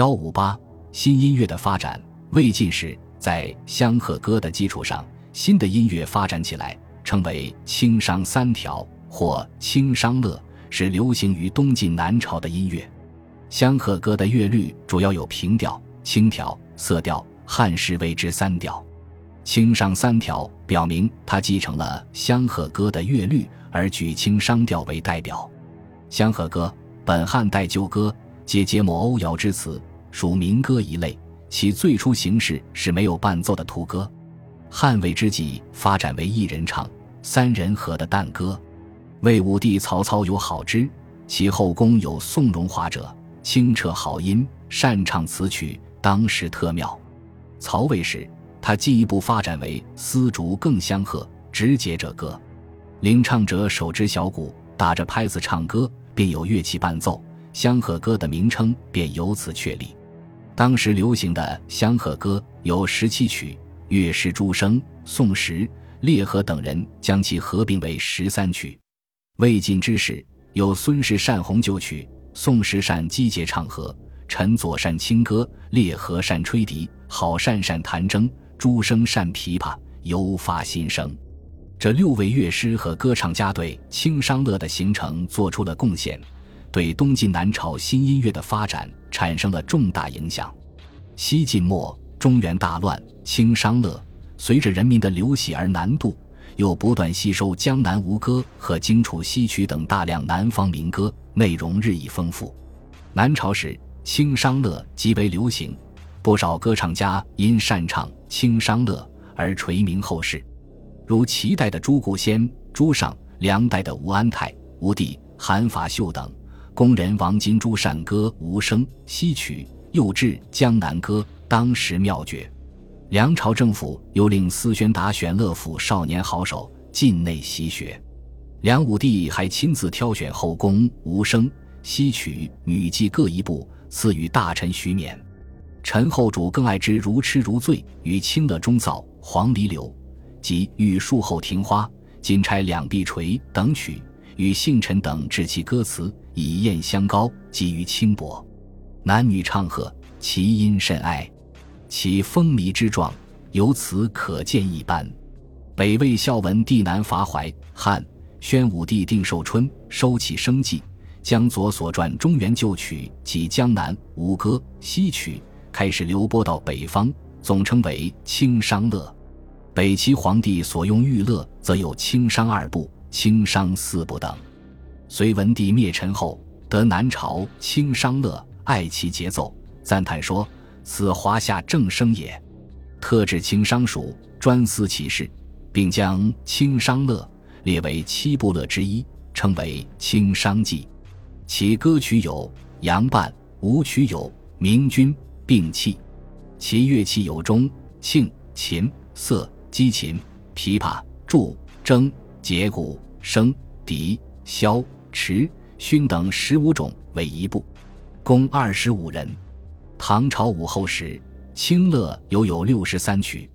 158新音乐的发展。魏晋时，在相和歌的基础上，新的音乐发展起来，称为清商三调或清商乐，是流行于东晋南朝的音乐。相和歌的乐律主要有平调、清调、色调，汉时为之三调。清商三调表明它继承了相和歌的乐律，而举清商调为代表。相和歌本汉代旧歌，皆结某欧谣之词，属民歌一类，其最初形式是没有伴奏的徒歌。汉魏之际发展为一人唱、三人和的旦歌。魏武帝曹操有好之，其后宫有宋荣华者，清澈好音，擅唱此曲，当时特妙。曹魏时，他进一步发展为丝竹更相和，直节者歌。领唱者手执小鼓，打着拍子唱歌，并有乐器伴奏，相和歌的名称便由此确立。当时流行的相和歌有17曲，乐师朱升、宋时、列和等人将其合并为13曲。魏晋之时，有孙氏善红旧曲，宋时善击节唱和，陈佐善清歌，列和善吹笛，郝善弹筝，朱升善琵琶，尤发新声。这六位乐师和歌唱家对清商乐的形成做出了贡献，对东晋南朝新音乐的发展产生了重大影响。西晋末，中原大乱，清商乐随着人民的流徙而南渡，又不断吸收江南吴歌和荆楚西曲等大量南方民歌，内容日益丰富。南朝时，清商乐极为流行，不少歌唱家因擅唱清商乐而垂名后世。如齐代的朱固先、朱尚，梁代的吴安泰、吴地、韩法秀等。工人王金珠善歌无声、西曲，又制江南歌，当时妙绝。梁朝政府又令司宣达选乐府少年好手，境内习学。梁武帝还亲自挑选后宫无声、西曲、女妓各一部，赐予大臣徐勉。陈后主更爱之如痴如醉，于清乐中造《黄鹂柳》及《玉树后庭花》《金钗两臂垂》等曲，与姓陈等制其歌词，以艳相高，极于轻薄。男女唱和，其音甚爱，其风靡之状，由此可见一斑。北魏孝文帝南伐淮汉，宣武帝定寿春，收其生计，将左所传中原旧曲及江南吴歌、西曲开始流播到北方，总称为清商乐。北齐皇帝所用御乐则有清商二部、清商四部等。隋文帝灭陈后，得南朝清商乐，爱其节奏，赞叹说：“此华夏正声也。”特制清商署，专司其事，并将清商乐列为七部乐之一，称为清商记。其歌曲有杨伴、舞曲有明君、并器，其乐器有钟、磬、琴、瑟、击琴、琵琶、柱、筝、节鼓、笙、笛、箫、笞、埙等15种为一部，共25人。唐朝武后时，清乐有63曲，